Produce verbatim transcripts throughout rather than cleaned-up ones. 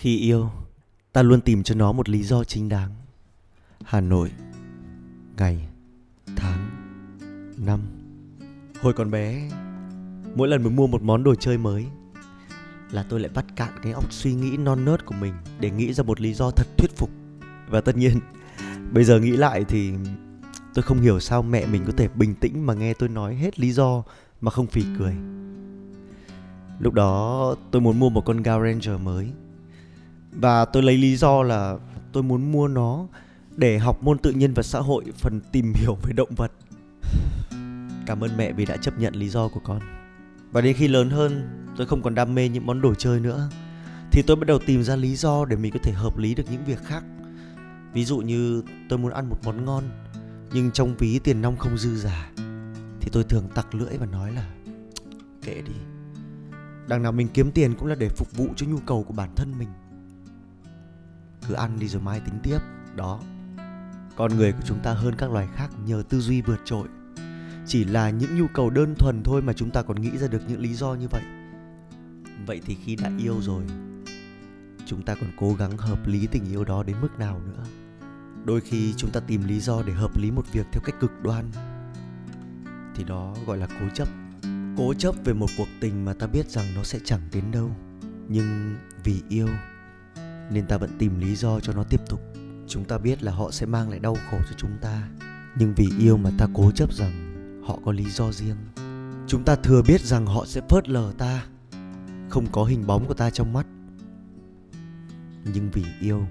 Khi yêu, ta luôn tìm cho nó một lý do chính đáng. Hà Nội, ngày, tháng, năm. Hồi còn bé, mỗi lần mới mua một món đồ chơi mới là tôi lại bắt cạn cái óc suy nghĩ non nớt của mình để nghĩ ra một lý do thật thuyết phục. Và tất nhiên, bây giờ nghĩ lại thì tôi không hiểu sao mẹ mình có thể bình tĩnh mà nghe tôi nói hết lý do mà không phì cười. Lúc đó tôi muốn mua một con Gao Ranger mới, và tôi lấy lý do là tôi muốn mua nó để học môn tự nhiên và xã hội, phần tìm hiểu về động vật. Cảm ơn mẹ vì đã chấp nhận lý do của con. Và đến khi lớn hơn, tôi không còn đam mê những món đồ chơi nữa, thì tôi bắt đầu tìm ra lý do để mình có thể hợp lý được những việc khác. Ví dụ như tôi muốn ăn một món ngon nhưng trong ví tiền nong không dư giả, thì tôi thường tặc lưỡi và nói là kệ đi, đằng nào mình kiếm tiền cũng là để phục vụ cho nhu cầu của bản thân mình, cứ ăn đi rồi mai tính tiếp. Đó, con người của chúng ta hơn các loài khác nhờ tư duy vượt trội. Chỉ là những nhu cầu đơn thuần thôi mà chúng ta còn nghĩ ra được những lý do như vậy. Vậy thì khi đã yêu rồi, chúng ta còn cố gắng hợp lý tình yêu đó đến mức nào nữa? Đôi khi chúng ta tìm lý do để hợp lý một việc theo cách cực đoan, thì đó gọi là cố chấp. Cố chấp về một cuộc tình mà ta biết rằng nó sẽ chẳng đến đâu, nhưng vì yêu nên ta vẫn tìm lý do cho nó tiếp tục. Chúng ta biết là họ sẽ mang lại đau khổ cho chúng ta, nhưng vì yêu mà ta cố chấp rằng họ có lý do riêng. Chúng ta thừa biết rằng họ sẽ phớt lờ ta, không có hình bóng của ta trong mắt, nhưng vì yêu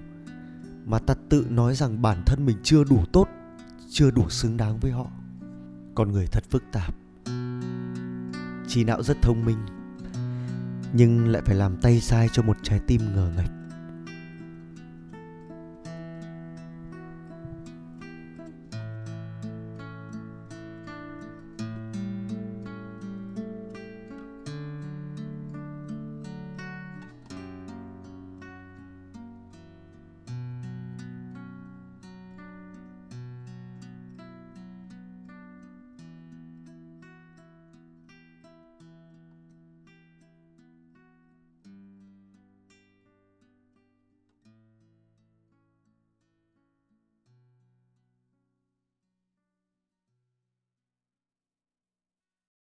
mà ta tự nói rằng bản thân mình chưa đủ tốt, chưa đủ xứng đáng với họ. Con người thật phức tạp, trí não rất thông minh nhưng lại phải làm tay sai cho một trái tim ngờ ngạch.